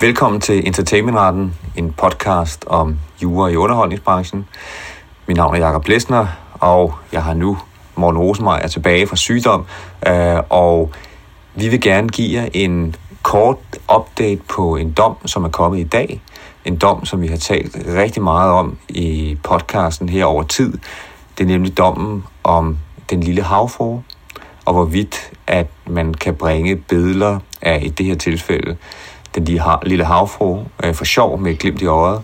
Velkommen til Entertainment Retten, en podcast om jura i underholdningsbranchen. Mit navn er Jakob Plesner, og jeg har nu Morten Rosenmeier tilbage fra sygdom, og vi vil gerne give jer en kort update på en dom, som er kommet i dag. En dom, som vi har talt rigtig meget om i podcasten her over tid. Det er nemlig dommen om Den Lille Havfrue, og hvorvidt at man kan bringe billeder af, i det her tilfælde, Den Lille Havfrue for sjov med et glimt i øjet.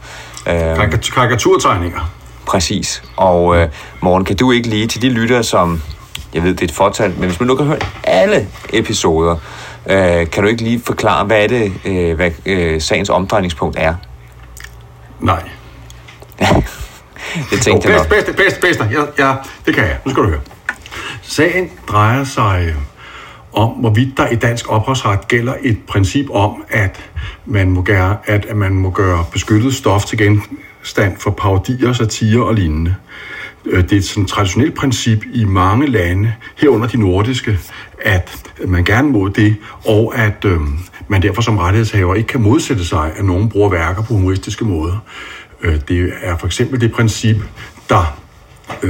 Karikaturtegninger. Præcis. Og Morten, kan du ikke lige til de lyttere, som jeg ved, det er et fortal, men hvis man nu kan høre alle episoder, kan du ikke lige forklare, hvad er det, sagens omdrejningspunkt er? Nej. Det tænkte jeg nok. Bedste. Ja, det kan jeg. Nu skal du høre. Sagen drejer sig om, hvorvidt der i dansk ophavsret gælder et princip om, at man må gøre beskyttet stof til genstand for parodier, satire og lignende. Det er et sådan traditionelt princip i mange lande, herunder de nordiske, at man gerne må det, og at man derfor som rettighedshaver ikke kan modsætte sig, at nogen bruger værker på humoristiske måder. Det er for eksempel det princip, der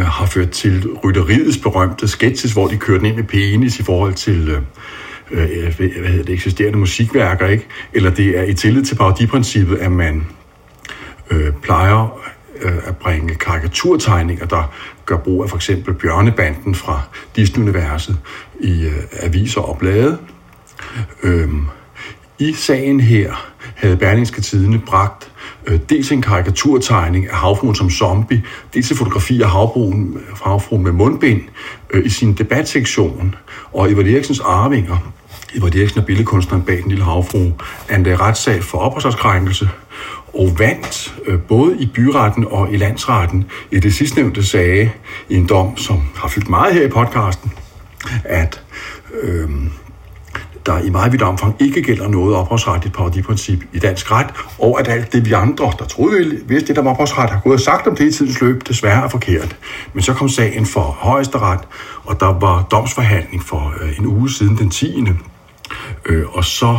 har ført til rytteriets berømte sketches, hvor de kørte ind med penis i forhold til eksisterende musikværker, ikke? Eller det er i tillid til parodiprincippet, at man plejer at bringe karikaturtegninger, der gør brug af for eksempel Bjørnebanden fra Disney-universet i aviser og blade. I sagen her havde Berlingske Tidene bragt dels en karikaturtegning af havfruen som zombie, dels et fotografi af havfruen med mundbind i sin debatsektion, og Ivar Eriksens arvinger, Ivar Eriksen og billedkunstneren bag Den Lille Havfrue, en retssag for ophavsretskrænkelse, og vandt både i byretten og i landsretten i det sidstnævnte sag i en dom, som har fyldt meget her i podcasten, at der i meget vidt omfang ikke gælder noget ophavsretligt parodiprincip i dansk ret, og at alt det vi andre, der troede, vidste det om ophavsret, har gået og sagt om det i tidens løb, desværre er forkert. Men så kom sagen for Højesteret, og der var domsforhandling for en uge siden den 10. Og så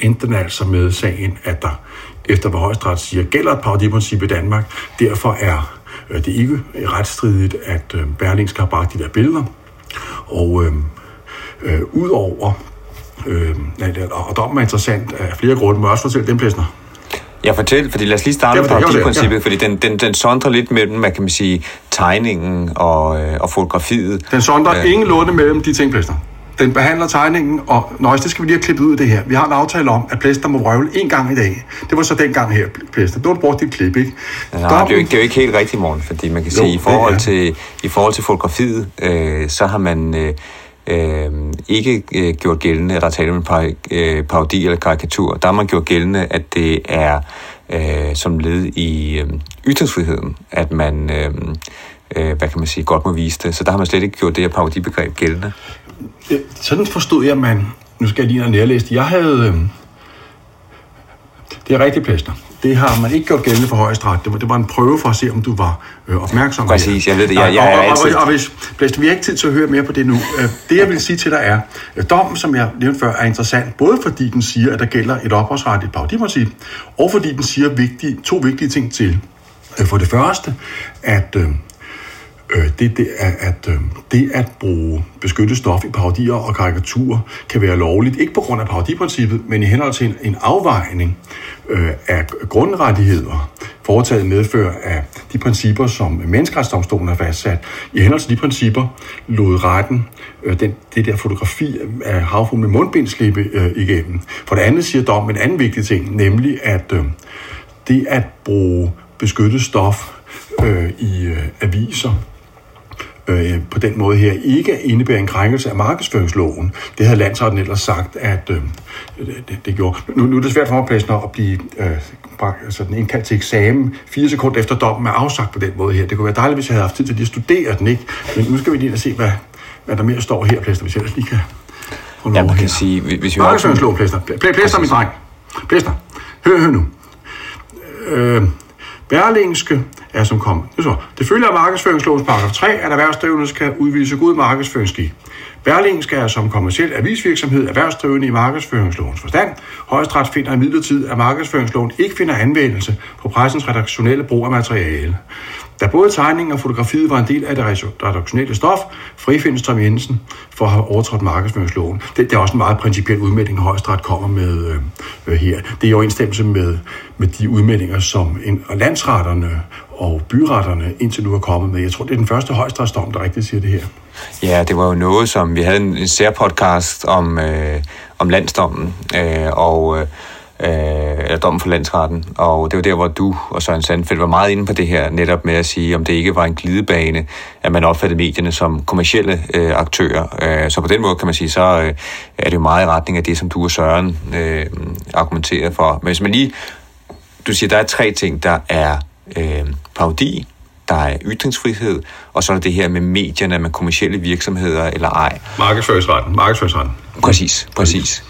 endte den altså med sagen, at der efter hvad Højesteret siger, gælder et parodiprincip i Danmark. Derfor er det ikke retsstridigt, at Berlingske har bragt de der billeder. Og udover og dommen er interessant af flere grunde. Må jeg også fortælle dem, Plesner? Ja, fortæl, fordi lad os lige starte med parodiprincippet, ja. Fordi den sondrer lidt mellem, hvad kan man sige, tegningen og fotografiet. Den sondrer ingenlunde mellem de ting, Plesner. Den behandler tegningen, og nøjes, det skal vi lige have klippet ud det her. Vi har en aftale om, at Plesner må røvle én gang i dag. Det var så den gang her, Plesner. Du har brugt dit klip, ikke? Ja, nej, det er jo ikke helt rigtigt, Morten, fordi man kan sige, i forhold til fotografiet, så har man ikke gjort gældende, at der er tale om parodi eller karikatur. Der har man gjort gældende, at det er som led i ytringsfriheden, at man, hvad kan man sige, godt må vise det. Så der har man slet ikke gjort det her parodibegreb gældende. Sådan forstod jeg, man. Nu skal jeg lige nærlæse. Jeg havde det er rigtigt, Plesner. Det har man ikke gjort gældende for Højesteret. Det var en prøve for at se, om du var opmærksom. Præcis, jeg ved det. Og hvis, Plesner, vi har ikke tid til at høre mere på det nu. Det, jeg vil sige til dig er, dommen, som jeg nævnte før, er interessant, både fordi den siger, at der gælder et ophavsretligt parodiprincip, og fordi den siger to vigtige ting til. For det første, at det at bruge beskyttet stof i parodier og karikaturer kan være lovligt, ikke på grund af parodiprincippet, men i henhold til en afvejning af grundrettigheder foretaget medfører af de principper, som menneskeretsdomstolen har fastsat. I henhold til de principper lod retten det der fotografi af havfruen med mundbind slippe igennem. For det andet siger dommen en anden vigtig ting, nemlig at det at bruge beskyttet stof i aviser på den måde her ikke indebærer en krænkelse af markedsføringsloven. Det havde landsretten ellers sagt, at det gjorde. Nu er det svært for mig, Plesner, at blive indkaldt til eksamen 4 sekunder efter dommen er afsagt på den måde her. Det kunne være dejligt, hvis jeg havde haft tid til at studere den, ikke? Men nu skal vi lige og se, hvad der mere står her, Plesner, hvis jeg ellers lige kan få lov her. Sige, hvis markedsføringsloven, Plesner. Plesner, min dreng. Plesner, hør nu. Berlingske som kom. Det så. Det følger af markedsføringslovens paragraf 3, at erhvervsdrivende skal udvise god markedsføringsskik. Berlingske er som kommerciel avisvirksomhed erhvervsdrivende i markedsføringslovens forstand. Højesteret finder imidlertid, at markedsføringsloven ikke finder anvendelse på pressens redaktionelle brug af materiale. Da både tegningen og fotografiet var en del af det redaktionelle stof, frifindes Tom Jensen for at have overtrådt markedsføringsloven. Det er også en meget principiel udmelding, Højesteret kommer med her. Det er i overensstemmelse med de udmeldinger, som landsretterne og byretterne indtil nu er kommet med. Jeg tror, det er den første højesteretsdom, der rigtigt siger det her. Ja, det var jo noget, som vi havde en særpodcast om landsdommen, eller dommen for landsretten, og det var der, hvor du og Søren Sandfeldt var meget inde på det her, netop med at sige, om det ikke var en glidebane, at man opfattede medierne som kommercielle aktører. Så på den måde kan man sige, så er det jo meget i retning af det, som du og Søren argumenterer for. Men hvis man lige, du siger, der er tre ting, der er parodi, der er ytringsfrihed, og så er det her med medierne, med kommercielle virksomheder eller ej. Markedsføringsretten. Præcis.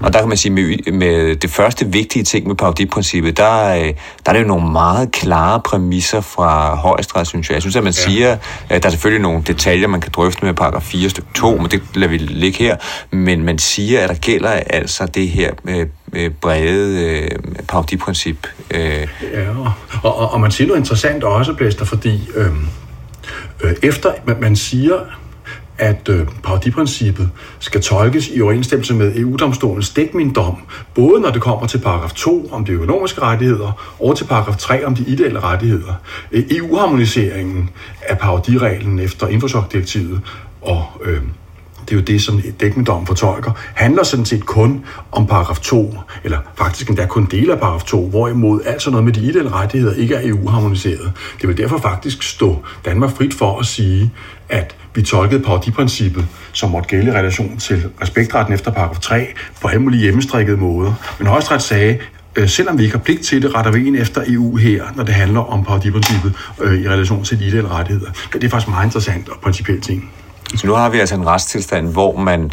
Og der kan man sige, med det første vigtige ting med parodiprincippet, der er det jo nogle meget klare præmisser fra Højesteret, synes jeg. Jeg synes, at man siger, at der er selvfølgelig nogle detaljer, man kan drøfte med paragraf 4 stykke 2, men det lader vi ligge her, men man siger, at der gælder altså det her brede parodiprincip. Og man siger noget interessant også, Plesner, fordi efter man siger, at parodiprincippet skal tolkes i overensstemmelse med EU-domstolens dækmindom, både når det kommer til paragraf 2 om de økonomiske rettigheder og til paragraf 3 om de ideelle rettigheder. EU-harmoniseringen af parodireglen efter Infosoc-direktivet og det er jo det, som dækmindom fortolker, handler sådan set kun om paragraf 2, eller faktisk endda kun dele af paragraf 2, hvorimod altså noget med de ideelle rettigheder ikke er EU-harmoniseret. Det vil derfor faktisk stå Danmark frit for at sige, at vi tolkede parodiprincippet, som måtte gælde i relation til respektretten efter paragraf 3, på alle mulige hjemmestrikkede måder. Men Højesteret sagde, selvom vi ikke har pligt til det, retter vi ind efter EU her, når det handler om parodiprincippet i relation til de ideelle rettigheder. Det er faktisk meget interessant og principielt ting. Så nu har vi altså en retstilstand, hvor man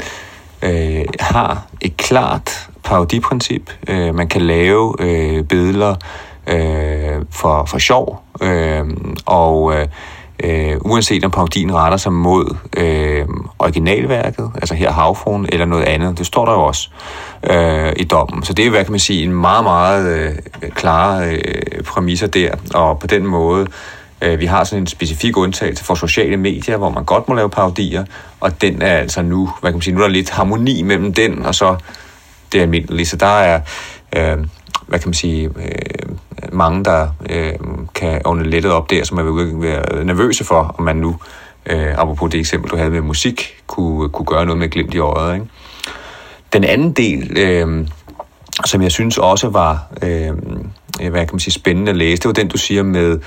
har et klart parodiprincip. Man kan lave billeder for sjov, uanset om parodien retter sig mod originalværket, altså her havfruen eller noget andet. Det står der jo også i dommen. Så det er, hvad kan man sige, en meget, meget klare præmisser der, og på den måde vi har sådan en specifik undtagelse for sociale medier, hvor man godt må lave parodier, og den er altså nu, hvad kan man sige, nu er der lidt harmoni mellem den, og så det almindelige. Så der er, hvad kan man sige, mange, der kan ånde lettet op der, som er være nervøse for, om man nu, apropos det eksempel, du havde med musik, kunne gøre noget med glimt i øjet, ikke? Den anden del, som jeg synes også var, hvad kan man sige, spændende at læse, det var den, du siger med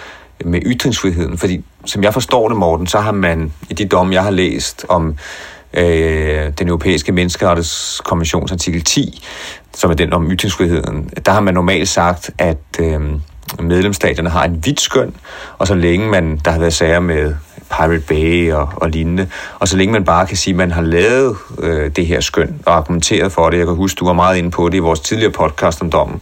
ytringsfriheden, fordi som jeg forstår det, Morten, så har man i de domme, jeg har læst om den europæiske menneskerettighedskonventions artikel 10, som er den om ytringsfriheden, der har man normalt sagt, at medlemsstaterne har en vidt skøn, og så længe der har været sager med Pirate Bay og lignende, og så længe man bare kan sige, at man har lavet det her skøn og argumenteret for det, jeg kan huske, du var meget inde på det i vores tidligere podcast om dommen,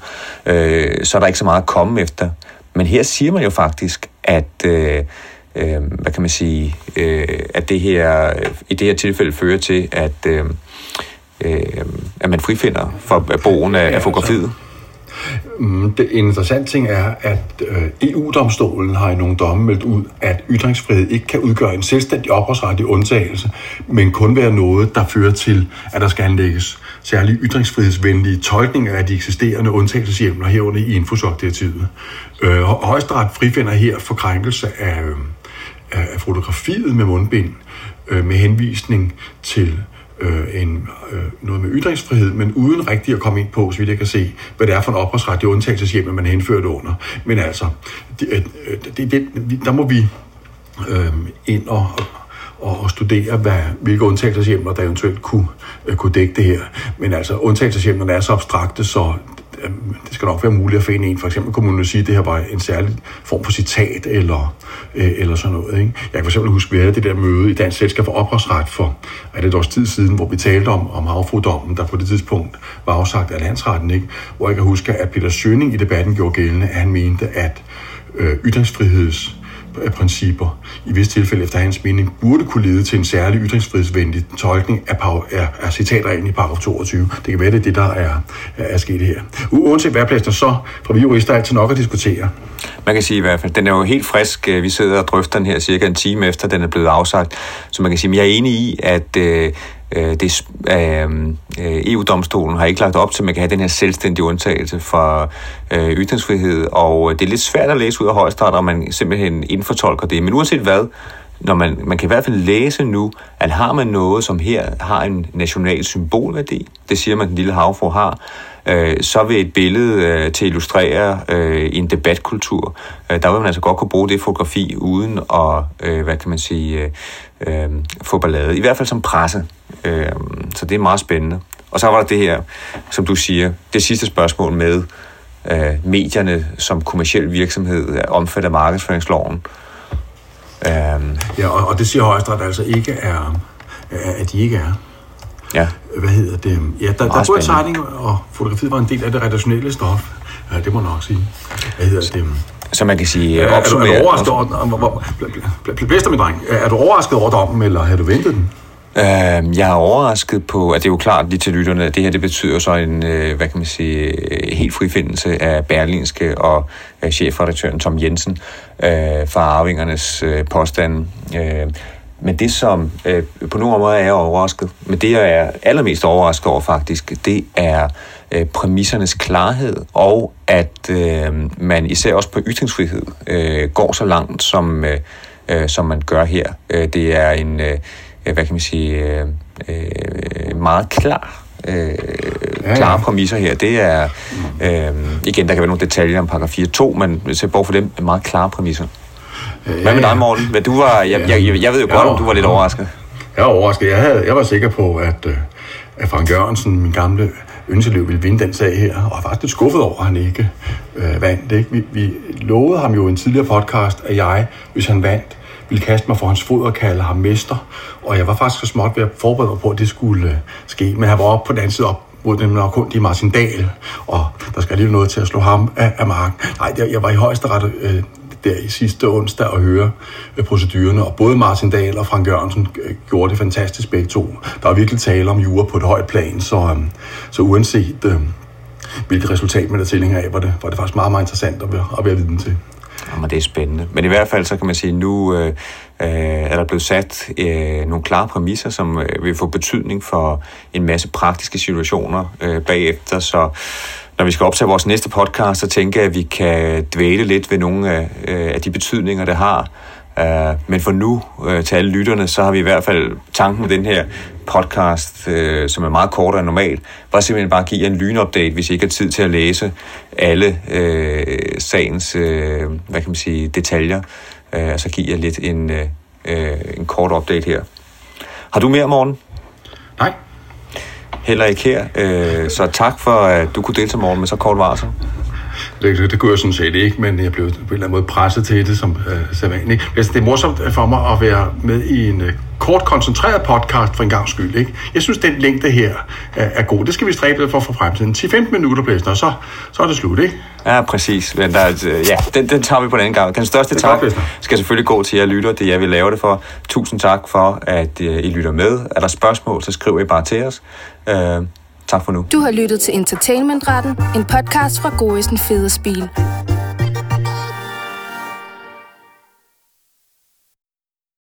så er der ikke så meget at komme efter. Men her siger man jo faktisk, at hvad kan man sige, at det her i det her tilfælde fører til, at man frifinder for brugen af fotografiet. Det interessante ting er, at EU-domstolen har i nogle domme meldt ud, at ytringsfrihed ikke kan udgøre en selvstændig ophavsretlig undtagelse, men kun være noget, der fører til, at der skal anlægges særlige ytringsfrihedsvenlige tolkninger af de eksisterende undtagelseshjemler herunder i Infosoc-direktivet. Højesteret frifinder her for krænkelse af fotografiet med mundbind med henvisning til noget med ytringsfrihed, men uden rigtig at komme ind på, så vidt jeg kan se, hvad det er for en ophavsretlig undtagelseshjemmel, man henførte under. Men altså, der må vi ind og studere, hvilke undtagelseshjemler, der eventuelt kunne dække det her. Men altså, undtagelseshjemlerne er så abstrakte, så det skal nok være muligt at finde en. For eksempel kunne man jo sige, at det her var en særlig form for citat eller sådan noget, ikke? Jeg kan for eksempel huske, at vi havde det der møde i Dansk Selskab for Ophavsret for et års tid siden, hvor vi talte om havfruedommen, der på det tidspunkt var afsagt af landsretten, ikke? Hvor jeg kan huske, at Peter Søning i debatten gjorde gældende, at han mente, at ytringsfrihedsprincipper i visse tilfælde efter hans mening burde kunne lede til en særlig ytringsfrihedsvenlig tolkning af citatreglen i paragraf 22. Det kan være, det er det, der er sket her. Uanset hvad Plesner så, for vi jurister er altid nok at diskutere. Man kan sige i hvert fald, den er jo helt frisk. Vi sidder og drøfter den her cirka en time efter, den er blevet afsagt. Så man kan sige, at jeg er enig i, at EU-domstolen har ikke lagt op til, at man kan have den her selvstændige undtagelse fra ytringsfrihed, og det er lidt svært at læse ud af Højesteret, og man simpelthen indfortolker det. Men uanset hvad, når man kan i hvert fald læse nu, at har man noget, som her har en national symbolværdi, det siger man, Den Lille Havfrue har, så vil et billede til at illustrere en debatkultur. Der vil man altså godt kunne bruge det fotografi uden at, få ballade. I hvert fald som presse. Så det er meget spændende. Og så var der det her, som du siger, det sidste spørgsmål med medierne som kommerciel virksomhed omfattet af markedsføringsloven. Ja, og det siger Højesteret altså ikke er, at de ikke er. Ja. Hvad hedder det? Ja, der både tegning og fotografiet var en del af det redaktionelle stof. Ja, det må jeg nok sige. Hvad hedder det? Så man kan sige, opsummeret. Er du overrasket over dommen, eller havde du ventet den? Jeg er overrasket på, at det er jo klart lige til lytterne, at det her det betyder så en, helt frifindelse af Berlingske og chefredaktøren Tom Jensen for arvingernes påstande. Men det, som på nogle måder er overrasket, men det, jeg er allermest overrasket over faktisk, det er præmissernes klarhed, og at man især også på ytringsfrihed går så langt, som man gør her. Det er en meget klare præmisser her. Det er, igen, der kan være nogle detaljer om paragraf 4.2, men se bort for dem, meget klare præmisser. Hvad med dig, Morten? Men du var, jeg ved jo godt, om du var lidt overrasket. Jeg var overrasket. Jeg var sikker på, at Frank Jørgensen, min gamle ønskelev, ville vinde den sag her, og var faktisk lidt skuffet over, at han ikke vandt. Ikke? Vi lovede ham jo i en tidligere podcast, at jeg, hvis han vandt, ville kaste mig for hans fod og kalde ham mester, og jeg var faktisk så småt ved at forberede mig på, at det skulle ske, men han var oppe på den anden side op mod den nok kun i Martindal, og der skal lige noget til at slå ham af marken. Nej, jeg var i Højesteret der i sidste onsdag og høre procedurerne, og både Martindal og Frank Jørgensen gjorde det fantastisk begge to. Der var virkelig tale om jura på et højt plan, så uanset hvilket resultat man er tilhænger af, var det faktisk meget, meget interessant at være vidne til. Jamen, det er spændende. Men i hvert fald, så kan man sige, at nu er der blevet sat nogle klare præmisser, som vil få betydning for en masse praktiske situationer bagefter. Så når vi skal optage vores næste podcast, så tænker jeg, at vi kan dvæle lidt ved nogle af de betydninger, det har. Men for nu, til alle lytterne, så har vi i hvert fald tanken med den her podcast, som er meget kortere end normalt, var simpelthen bare at give jer en lynupdate, hvis I ikke har tid til at læse alle sagens detaljer, og så give jer lidt en kort update her. Har du mere, Morten? Nej. Heller ikke her, så tak for, at du kunne deltage, Morten, med så kort varsel. Det kunne jeg sådan set ikke, men jeg blev på en eller anden måde presset til det som sædvanligt. Det er morsomt for mig at være med i en kort, koncentreret podcast for en gang skyld. Ikke? Jeg synes, den længde her er god. Det skal vi stræbe for fremtiden. 10-15 minutter, Plesner, og så er det slut, ikke? Ja, præcis. Men den tager vi på den anden gang. Den største tak skal selvfølgelig gå til jer lytter. Det er, jeg vil lave det for. Tusind tak for, at I lytter med. Er der spørgsmål, så skriv I bare til os. Tak for nu. Du har lyttet til Entertainment Retten, en podcast fra Goisen Fede Spil.